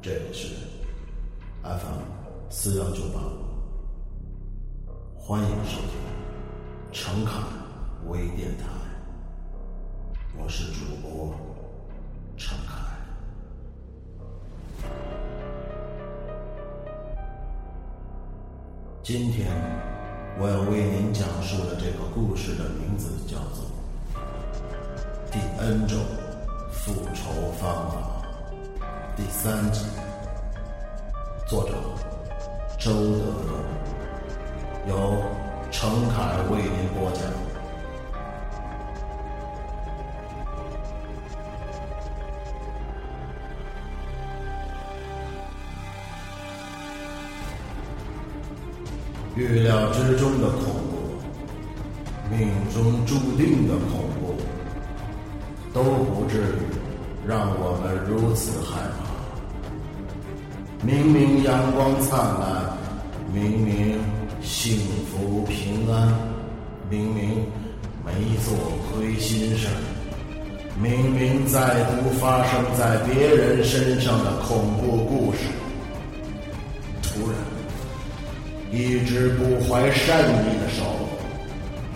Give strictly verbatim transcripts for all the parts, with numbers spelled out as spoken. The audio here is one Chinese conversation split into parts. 这里是 F M 四一九八，欢迎收听陈凯微电台，我是主播陈凯。今天我要为您讲述的这个故事的名字叫做《第 N 种复仇方法》第三集，作者周德荣，由陈凯为您播讲。预料之中的恐怖，命中注定的恐怖，都不至于让我们如此害怕。明明阳光灿烂，明明幸福平安，明明没做亏心事，明明再度发生在别人身上的恐怖故事。突然，一只不怀善意的手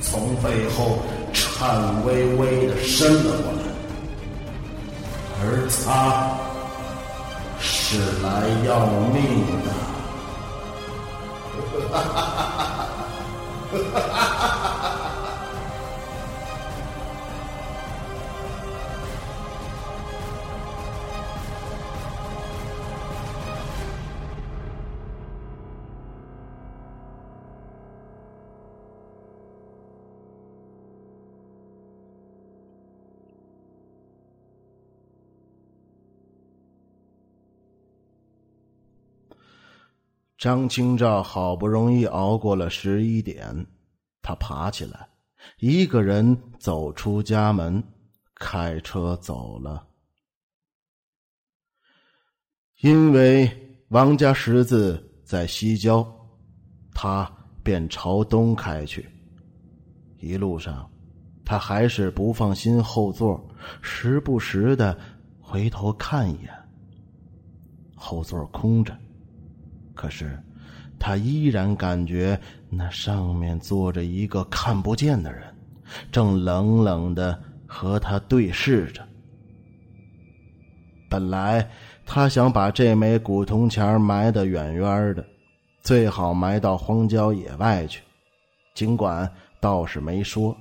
从背后颤巍巍地伸了过来，而他是来要命的。张清照好不容易熬过了十一点，他爬起来，一个人走出家门，开车走了。因为王家十字在西郊，他便朝东开去。一路上，他还是不放心后座，时不时的回头看一眼。后座空着。可是他依然感觉那上面坐着一个看不见的人，正冷冷地和他对视着。本来他想把这枚古铜钱埋得远远的，最好埋到荒郊野外去，尽管道士没说，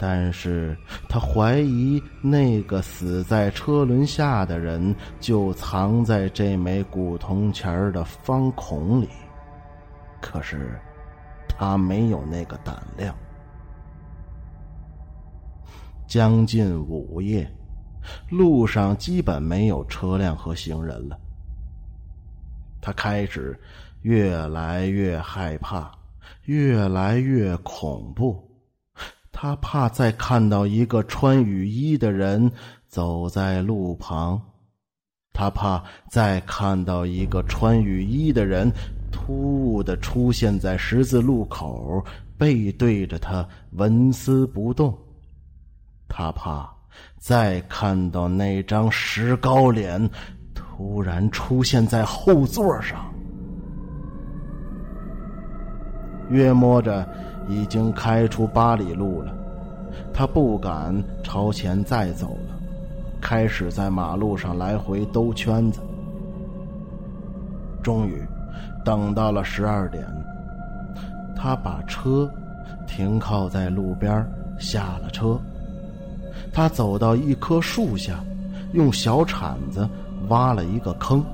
但是他怀疑那个死在车轮下的人就藏在这枚古铜钱的方孔里，可是他没有那个胆量。将近午夜，路上基本没有车辆和行人了。他开始越来越害怕，越来越恐怖。他怕再看到一个穿雨衣的人走在路旁，他怕再看到一个穿雨衣的人突兀地出现在十字路口，背对着他纹丝不动。他怕再看到那张石膏脸突然出现在后座上。约摸着已经开出八里路了，他不敢朝前再走了，开始在马路上来回兜圈子。终于等到了十二点，他把车停靠在路边，下了车。他走到一棵树下，用小铲子挖了一个坑，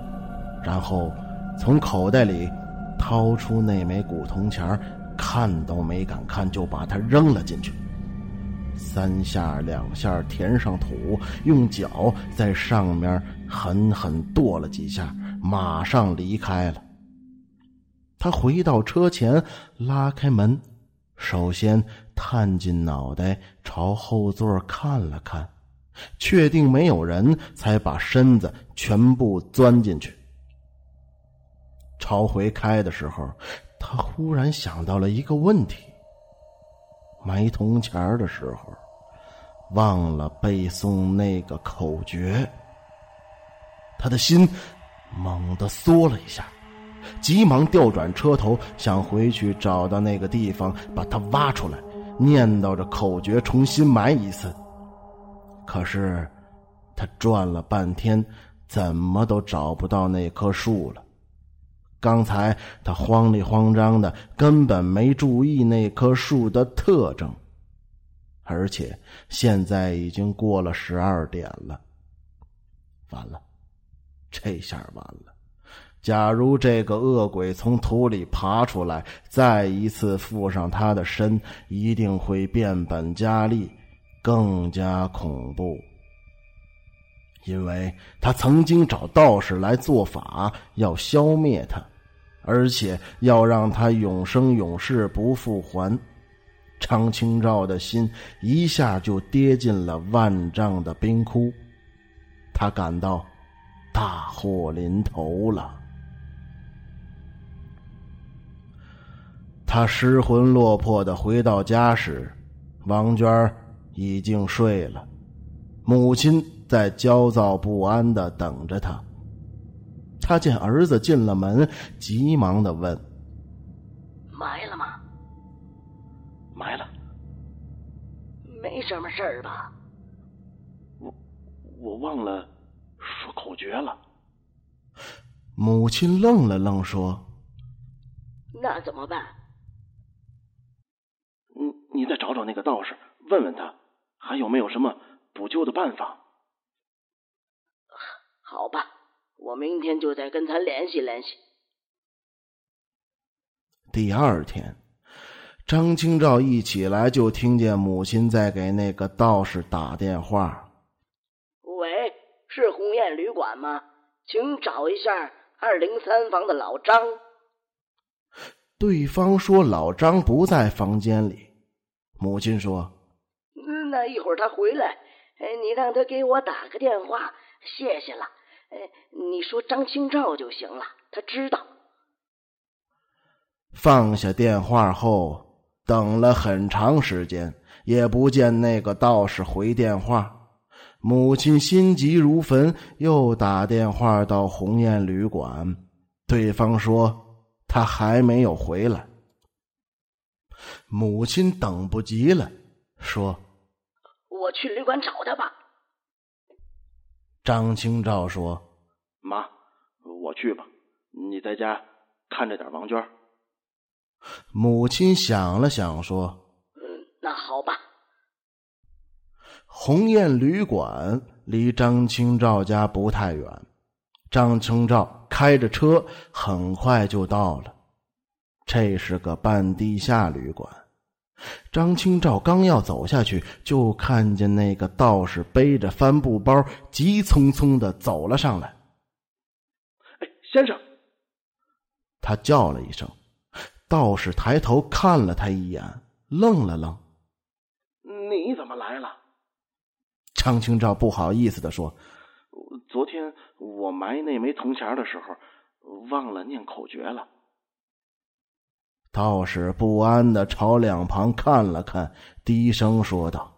然后从口袋里掏出那枚古铜钱，看都没敢看就把它扔了进去，三下两下填上土，用脚在上面狠狠跺了几下，马上离开了。他回到车前，拉开门，首先探进脑袋朝后座看了看，确定没有人，才把身子全部钻进去。朝回开的时候，他忽然想到了一个问题，埋铜钱的时候忘了背诵那个口诀。他的心猛地缩了一下，急忙调转车头，想回去找到那个地方把它挖出来，念叨着口诀重新埋一次。可是他转了半天，怎么都找不到那棵树了。刚才他慌里慌张的，根本没注意那棵树的特征。而且现在已经过了十二点了，完了，这下完了。假如这个恶鬼从土里爬出来，再一次附上他的身，一定会变本加厉，更加恐怖。因为他曾经找道士来做法，要消灭他，而且要让他永生永世不复还。张清照的心一下就跌进了万丈的冰窟，他感到大祸临头了。他失魂落魄地回到家时，王娟已经睡了，母亲在焦躁不安地等着他。他见儿子进了门，急忙地问：“埋了吗？”“埋了。”“没什么事儿吧？”“我我忘了说口诀了。”母亲愣了愣说：“那怎么办？”“你你再找找那个道士，问问他还有没有什么补救的办法。”“好吧，我明天就再跟他联系联系。”第二天，张清照一起来就听见母亲在给那个道士打电话：“喂，是鸿雁旅馆吗？请找一下二零三房的老张。”对方说老张不在房间里。母亲说：“那一会儿他回来，你让他给我打个电话，谢谢了。你说张清照就行了，他知道。”放下电话后，等了很长时间，也不见那个道士回电话。母亲心急如焚，又打电话到鸿雁旅馆，对方说他还没有回来。母亲等不及了，说：“我去旅馆找他吧。”张清照说：“妈，我去吧，你在家看着点王娟。”母亲想了想说：“嗯，那好吧。”鸿雁旅馆离张清照家不太远，张清照开着车很快就到了。这是个半地下旅馆。张清照刚要走下去，就看见那个道士背着帆布包急匆匆地走了上来。“哎，先生！”他叫了一声。道士抬头看了他一眼，愣了愣。“你怎么来了？”张清照不好意思地说：“昨天我埋那枚铜钱的时候，忘了念口诀了。”道士不安地朝两旁看了看，低声说道：“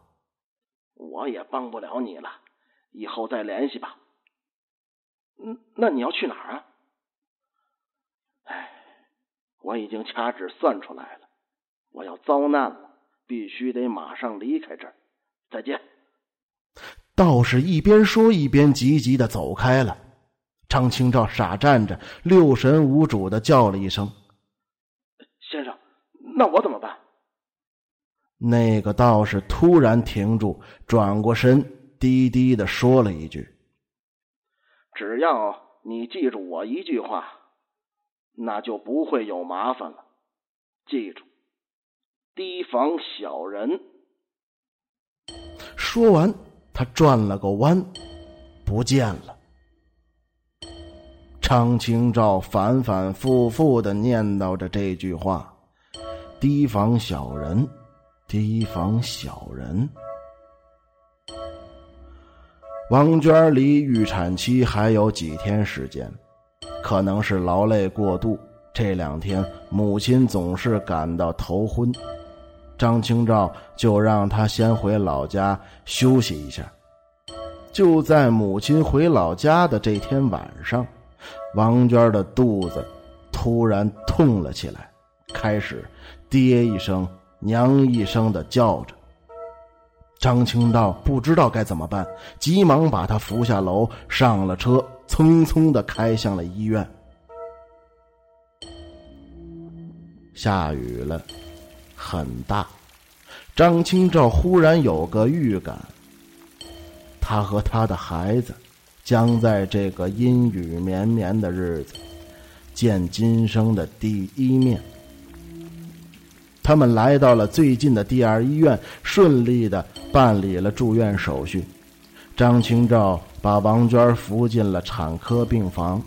我也帮不了你了，以后再联系吧。”“嗯，那你要去哪儿啊？”“哎，我已经掐指算出来了，我要遭难了，必须得马上离开这儿，再见。”道士一边说一边急急地走开了。张清照傻站着，六神无主地叫了一声：“先生，那我怎么办？”那个道士突然停住，转过身低低地说了一句：“只要你记住我一句话，那就不会有麻烦了。记住，提防小人。”说完他转了个弯，不见了。张清照反反复复地念叨着这句话：“提防小人，提防小人。”王娟离预产期还有几天时间，可能是劳累过度，这两天母亲总是感到头昏。张清照就让他先回老家休息一下。就在母亲回老家的这天晚上，王娟的肚子突然痛了起来，开始爹一声娘一声的叫着。张清道不知道该怎么办，急忙把她扶下楼，上了车，匆匆地开向了医院。下雨了，很大。张清照忽然有个预感，他和他的孩子将在这个阴雨绵绵的日子见今生的第一面。他们来到了最近的第二医院，顺利地办理了住院手续。张清照把王娟扶进了产科病房，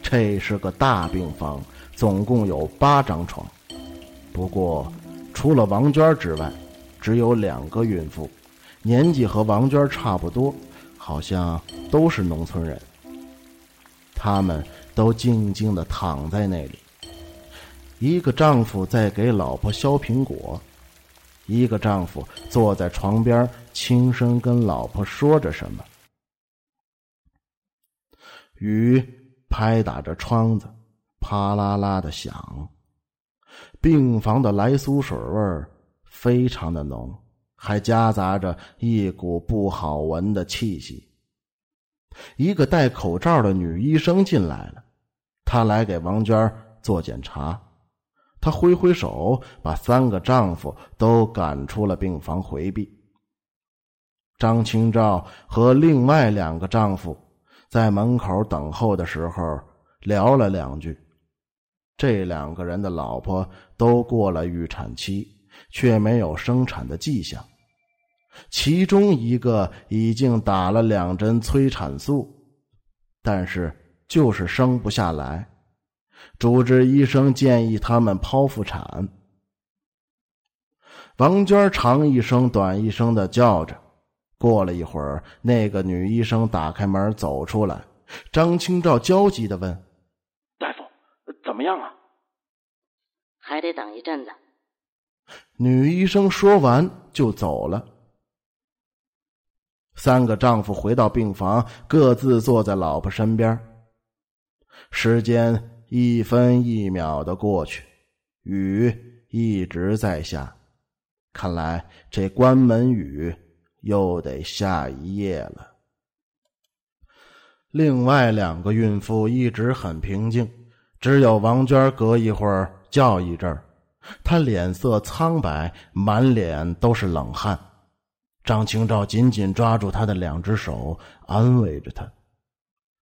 这是个大病房，总共有八张床，不过除了王娟之外，只有两个孕妇，年纪和王娟差不多，好像都是农村人。他们都静静地躺在那里，一个丈夫在给老婆削苹果，一个丈夫坐在床边轻声跟老婆说着什么。雨拍打着窗子，啪啦啦的响。病房的来苏水味非常的浓，还夹杂着一股不好闻的气息。一个戴口罩的女医生进来了，她来给王娟做检查。她挥挥手，把三个丈夫都赶出了病房回避。张清照和另外两个丈夫在门口等候的时候聊了两句。这两个人的老婆都过了预产期，却没有生产的迹象。其中一个已经打了两针催产素，但是就是生不下来。主治医生建议他们剖腹产。王娟长一声短一声的叫着，过了一会儿，那个女医生打开门走出来。张清照焦急地问：怎么样啊？还得等一阵子。女医生说完就走了。三个丈夫回到病房，各自坐在老婆身边。时间一分一秒的过去，雨一直在下，看来这关门雨又得下一夜了。另外两个孕妇一直很平静，只有王娟隔一会儿叫一阵儿，她脸色苍白，满脸都是冷汗。张清照紧紧抓住她的两只手，安慰着她。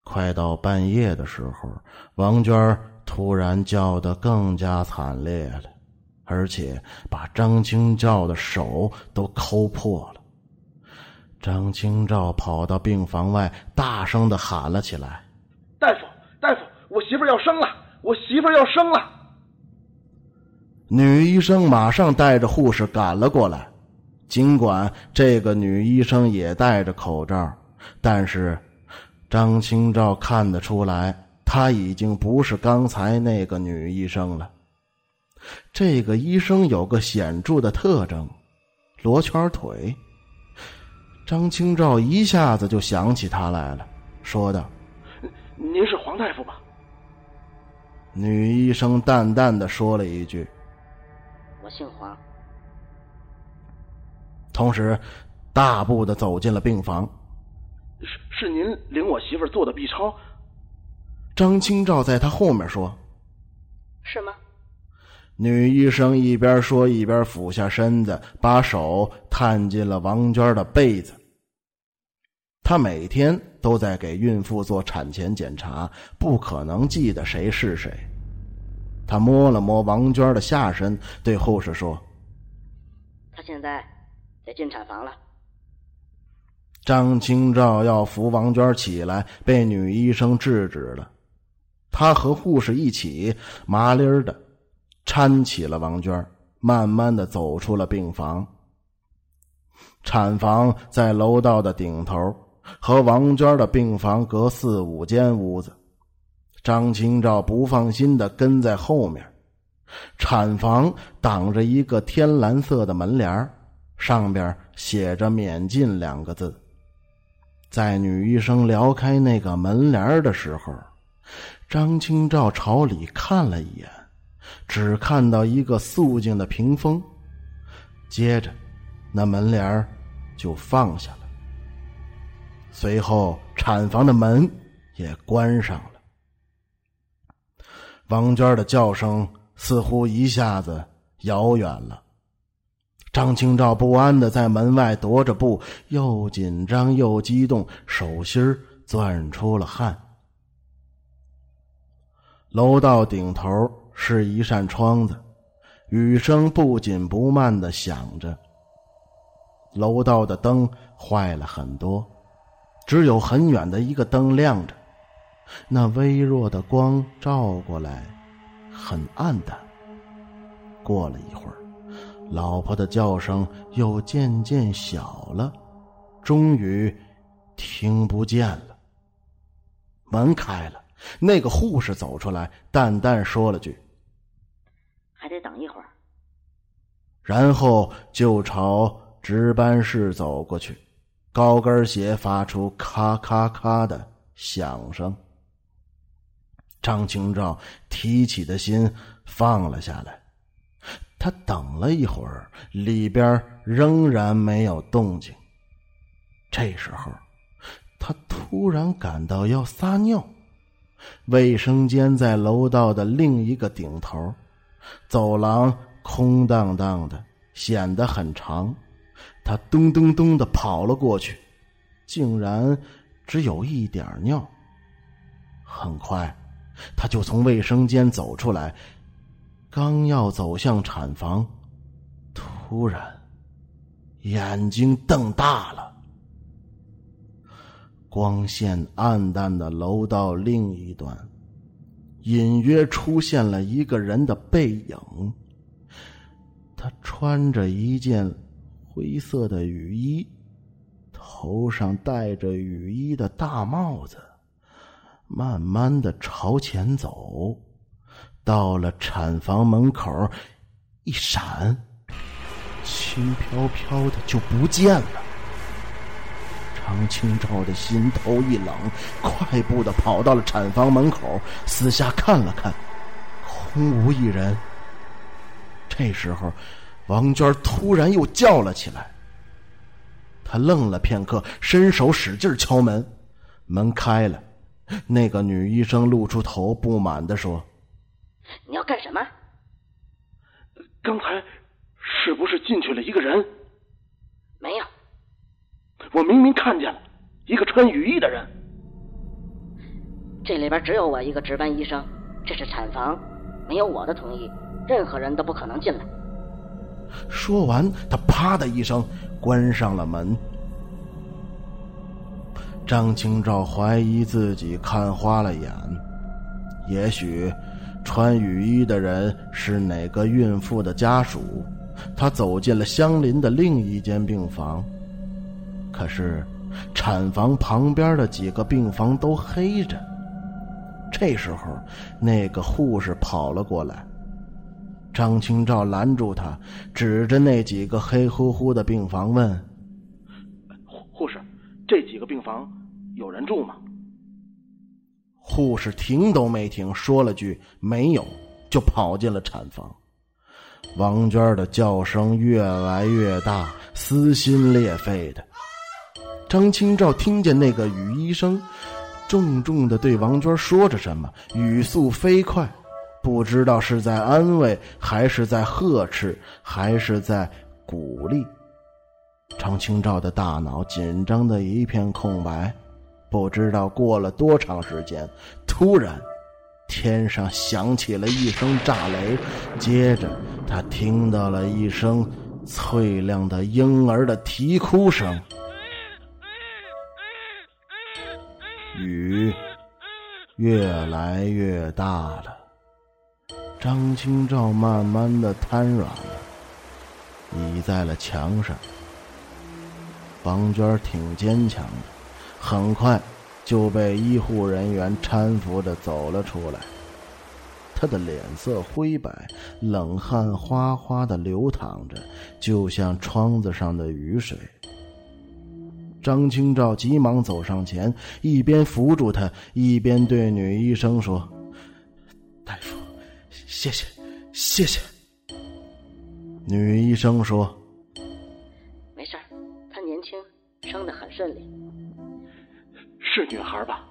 快到半夜的时候，王娟突然叫得更加惨烈了，而且把张清照的手都抠破了。张清照跑到病房外，大声地喊了起来：大夫，大夫，我媳妇要生了！我媳妇要生了！女医生马上带着护士赶了过来，尽管这个女医生也戴着口罩，但是张清照看得出来，她已经不是刚才那个女医生了。这个医生有个显著的特征，罗圈腿。张清照一下子就想起她来了，说道：您是黄大夫吧？女医生淡淡地说了一句：我姓黄。同时大步地走进了病房。是是您领我媳妇做的 B 超？张清照在她后面说。是吗？女医生一边说一边俯下身子，把手探进了王娟的被子。她每天都在给孕妇做产前检查，不可能记得谁是谁。他摸了摸王娟的下身，对护士说：她现在得进产房了。张清照要扶王娟起来，被女医生制止了。她和护士一起麻利儿的搀起了王娟，慢慢的走出了病房。产房在楼道的顶头，和王娟的病房隔四五间屋子。张清照不放心地跟在后面。产房挡着一个天蓝色的门帘，上边写着免进两个字。在女医生撩开那个门帘的时候，张清照朝里看了一眼，只看到一个肃静的屏风，接着那门帘就放下了，随后产房的门也关上了。王娟的叫声似乎一下子遥远了，张清照不安地在门外踱着步，又紧张又激动，手心攥出了汗。楼道顶头是一扇窗子，雨声不紧不慢地响着。楼道的灯坏了很多，只有很远的一个灯亮着，那微弱的光照过来，很暗淡。过了一会儿，老婆的叫声又渐渐小了，终于听不见了。门开了，那个护士走出来，淡淡说了句：“还得等一会儿。”然后就朝值班室走过去，高跟鞋发出咔咔咔的响声。张清照提起的心放了下来，他等了一会儿，里边仍然没有动静。这时候，他突然感到要撒尿。卫生间在楼道的另一个顶头，走廊空荡荡的，显得很长。他咚咚咚地跑了过去，竟然只有一点尿。很快，他就从卫生间走出来，刚要走向产房，突然眼睛瞪大了。光线暗淡的楼道另一端，隐约出现了一个人的背影。他穿着一件灰色的雨衣，头上戴着雨衣的大帽子，慢慢地朝前走，到了产房门口，一闪，轻飘飘的就不见了。张清照的心头一冷，快步地跑到了产房门口，四下看了看，空无一人。这时候王娟突然又叫了起来，她愣了片刻，伸手使劲敲门，门开了。那个女医生露出头，不满地说：“你要干什么？刚才是不是进去了一个人？”“没有。”“我明明看见了一个穿雨衣的人。”“这里边只有我一个值班医生，这是产房，没有我的同意，任何人都不可能进来。”说完，他啪的一声关上了门。张清照怀疑自己看花了眼，也许穿雨衣的人是哪个孕妇的家属。她走进了相邻的另一间病房，可是产房旁边的几个病房都黑着。这时候，那个护士跑了过来，张清照拦住他，指着那几个黑乎乎的病房问：“护士，这几个病房有人住吗？”护士停都没停，说了句没有，就跑进了产房。王娟的叫声越来越大，撕心裂肺的。张清照听见那个雨医生重重地对王娟说着什么，语速飞快，不知道是在安慰，还是在呵斥，还是在鼓励。张清照的大脑紧张的一片空白，不知道过了多长时间，突然天上响起了一声炸雷，接着他听到了一声脆亮的婴儿的啼哭声。雨越来越大了，张清照慢慢的瘫软了，倚在了墙上。王娟挺坚强的，很快就被医护人员搀扶着走了出来。她的脸色灰白，冷汗哗哗的流淌着，就像窗子上的雨水。张清照急忙走上前，一边扶住他，一边对女医生说：“大夫，谢谢，谢谢。”女医生说：“没事，她年轻，生得很顺利。”“是女孩吧？”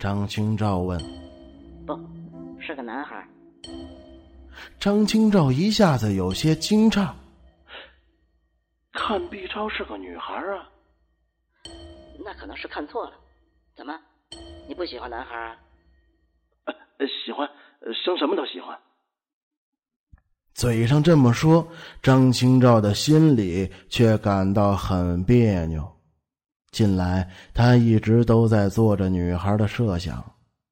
张清照问。“不，是个男孩。”张清照一下子有些惊诧。“看 B 超是个女孩啊。”“那可能是看错了。怎么，你不喜欢男孩啊？”呃、喜欢，生什么都喜欢。”嘴上这么说，张清照的心里却感到很别扭。近来她一直都在做着女孩的设想，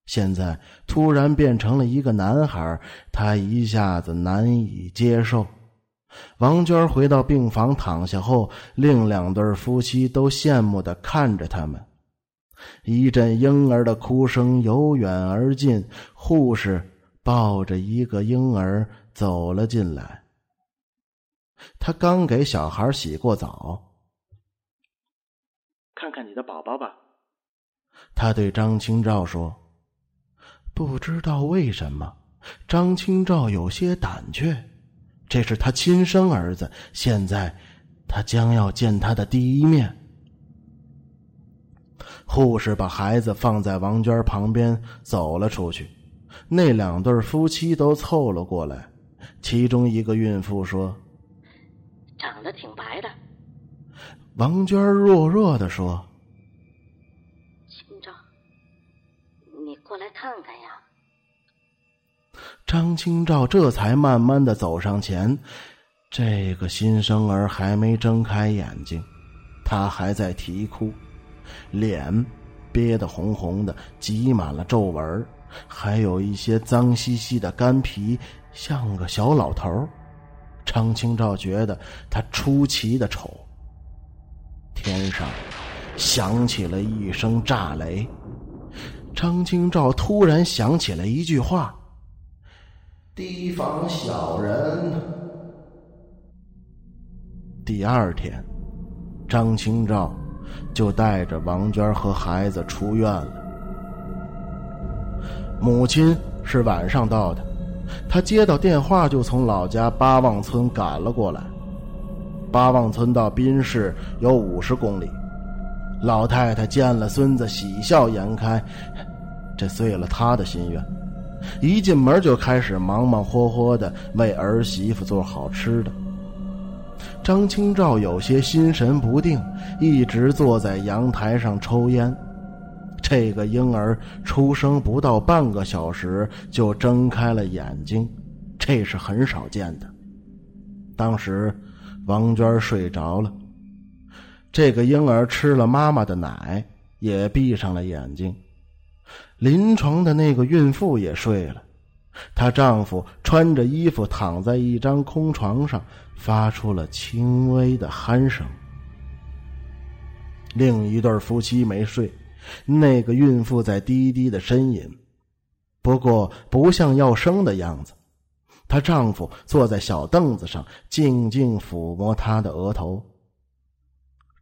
现在突然变成了一个男孩，她一下子难以接受。王娟回到病房躺下后，另两对夫妻都羡慕地看着他们。一阵婴儿的哭声由远而近，护士抱着一个婴儿走了进来。他刚给小孩洗过澡。“看看你的宝宝吧。”他对张清照说。不知道为什么，张清照有些胆怯。这是他亲生儿子，现在他将要见他的第一面。护士把孩子放在王娟旁边走了出去，那两对夫妻都凑了过来。其中一个孕妇说：“长得挺白的。”王娟弱弱地说：“清照，你过来看看呀。”张清照这才慢慢地走上前。这个新生儿还没睁开眼睛，他还在啼哭，脸憋得红红的，挤满了皱纹，还有一些脏兮兮的干皮，像个小老头。张清照觉得他出奇的丑。天上响起了一声炸雷。张清照突然想起了一句话：“提防小人。”第二天，张清照就带着王娟和孩子出院了。母亲是晚上到的，她接到电话就从老家八望村赶了过来。八望村到滨市有五十公里。老太太见了孙子，喜笑颜开，这遂了她的心愿。一进门就开始忙忙活活的为儿媳妇做好吃的。张清照有些心神不定，一直坐在阳台上抽烟。这个婴儿出生不到半个小时就睁开了眼睛，这是很少见的。当时王娟睡着了，这个婴儿吃了妈妈的奶，也闭上了眼睛。临床的那个孕妇也睡了，她丈夫穿着衣服躺在一张空床上，发出了轻微的鼾声。另一对夫妻没睡，那个孕妇在低低的呻吟，不过不像要生的样子。她丈夫坐在小凳子上，静静抚摸她的额头。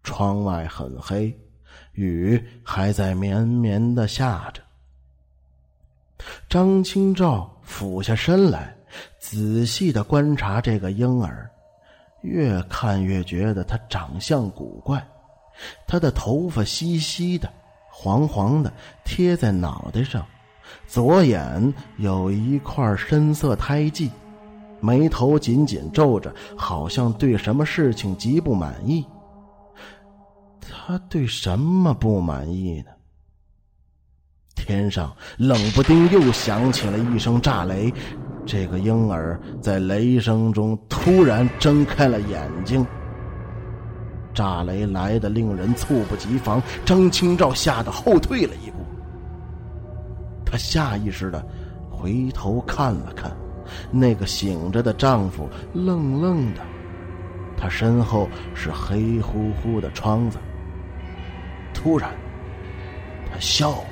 窗外很黑，雨还在绵绵地下着。张清照俯下身来，仔细地观察这个婴儿，越看越觉得他长相古怪。他的头发稀稀的，黄黄的贴在脑袋上，左眼有一块深色胎记，眉头紧紧皱着，好像对什么事情极不满意。他对什么不满意呢？天上冷不丁又响起了一声炸雷，这个婴儿在雷声中突然睁开了眼睛。炸雷来得令人猝不及防，张清照吓得后退了一步。她下意识地回头看了看，那个醒着的丈夫愣愣的，他身后是黑乎乎的窗子。突然她笑了，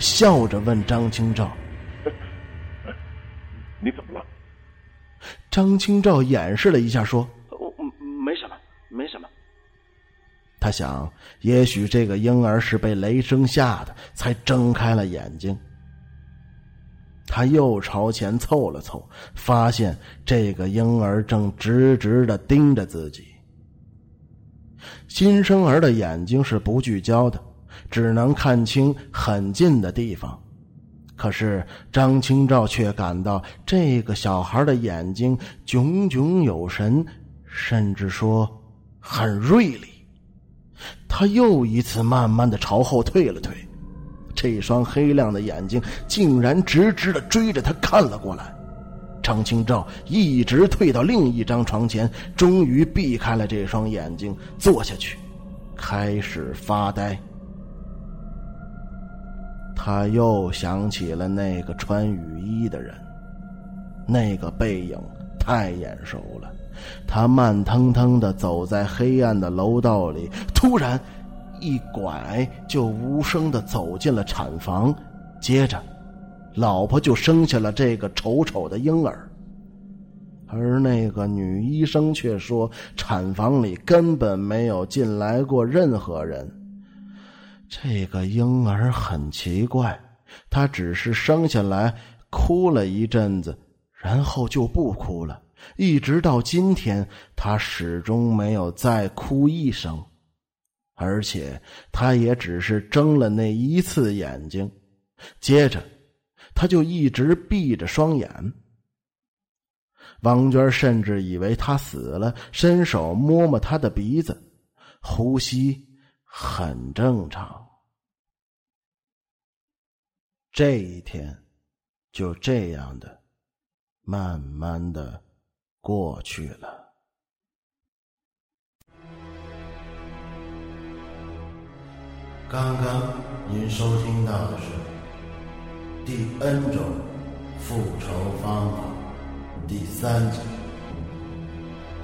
笑着问张清照：“你怎么了？”张清照掩饰了一下说：“ 没什么，没什么。”他想，也许这个婴儿是被雷声吓的，才睁开了眼睛。他又朝前凑了凑，发现这个婴儿正直直地盯着自己。新生儿的眼睛是不聚焦的，只能看清很近的地方。可是张清照却感到这个小孩的眼睛炯炯有神，甚至说很锐利。他又一次慢慢地朝后退了退，这双黑亮的眼睛竟然直直地追着他看了过来。张清照一直退到另一张床前，终于避开了这双眼睛，坐下去开始发呆。他又想起了那个穿雨衣的人，那个背影太眼熟了。他慢腾腾地走在黑暗的楼道里，突然一拐就无声地走进了产房，接着老婆就生下了这个丑丑的婴儿。而那个女医生却说，产房里根本没有进来过任何人。这个婴儿很奇怪，他只是生下来哭了一阵子，然后就不哭了，一直到今天他始终没有再哭一声，而且他也只是睁了那一次眼睛，接着他就一直闭着双眼。王娟甚至以为他死了，伸手摸摸他的鼻子，呼吸很正常。这一天就这样的慢慢的过去了。刚刚您收听到的是第 N 种复仇方法第三集，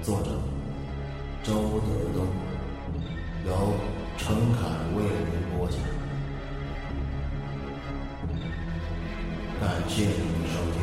作者周德东，由陈凯为您播讲。感谢您的收听。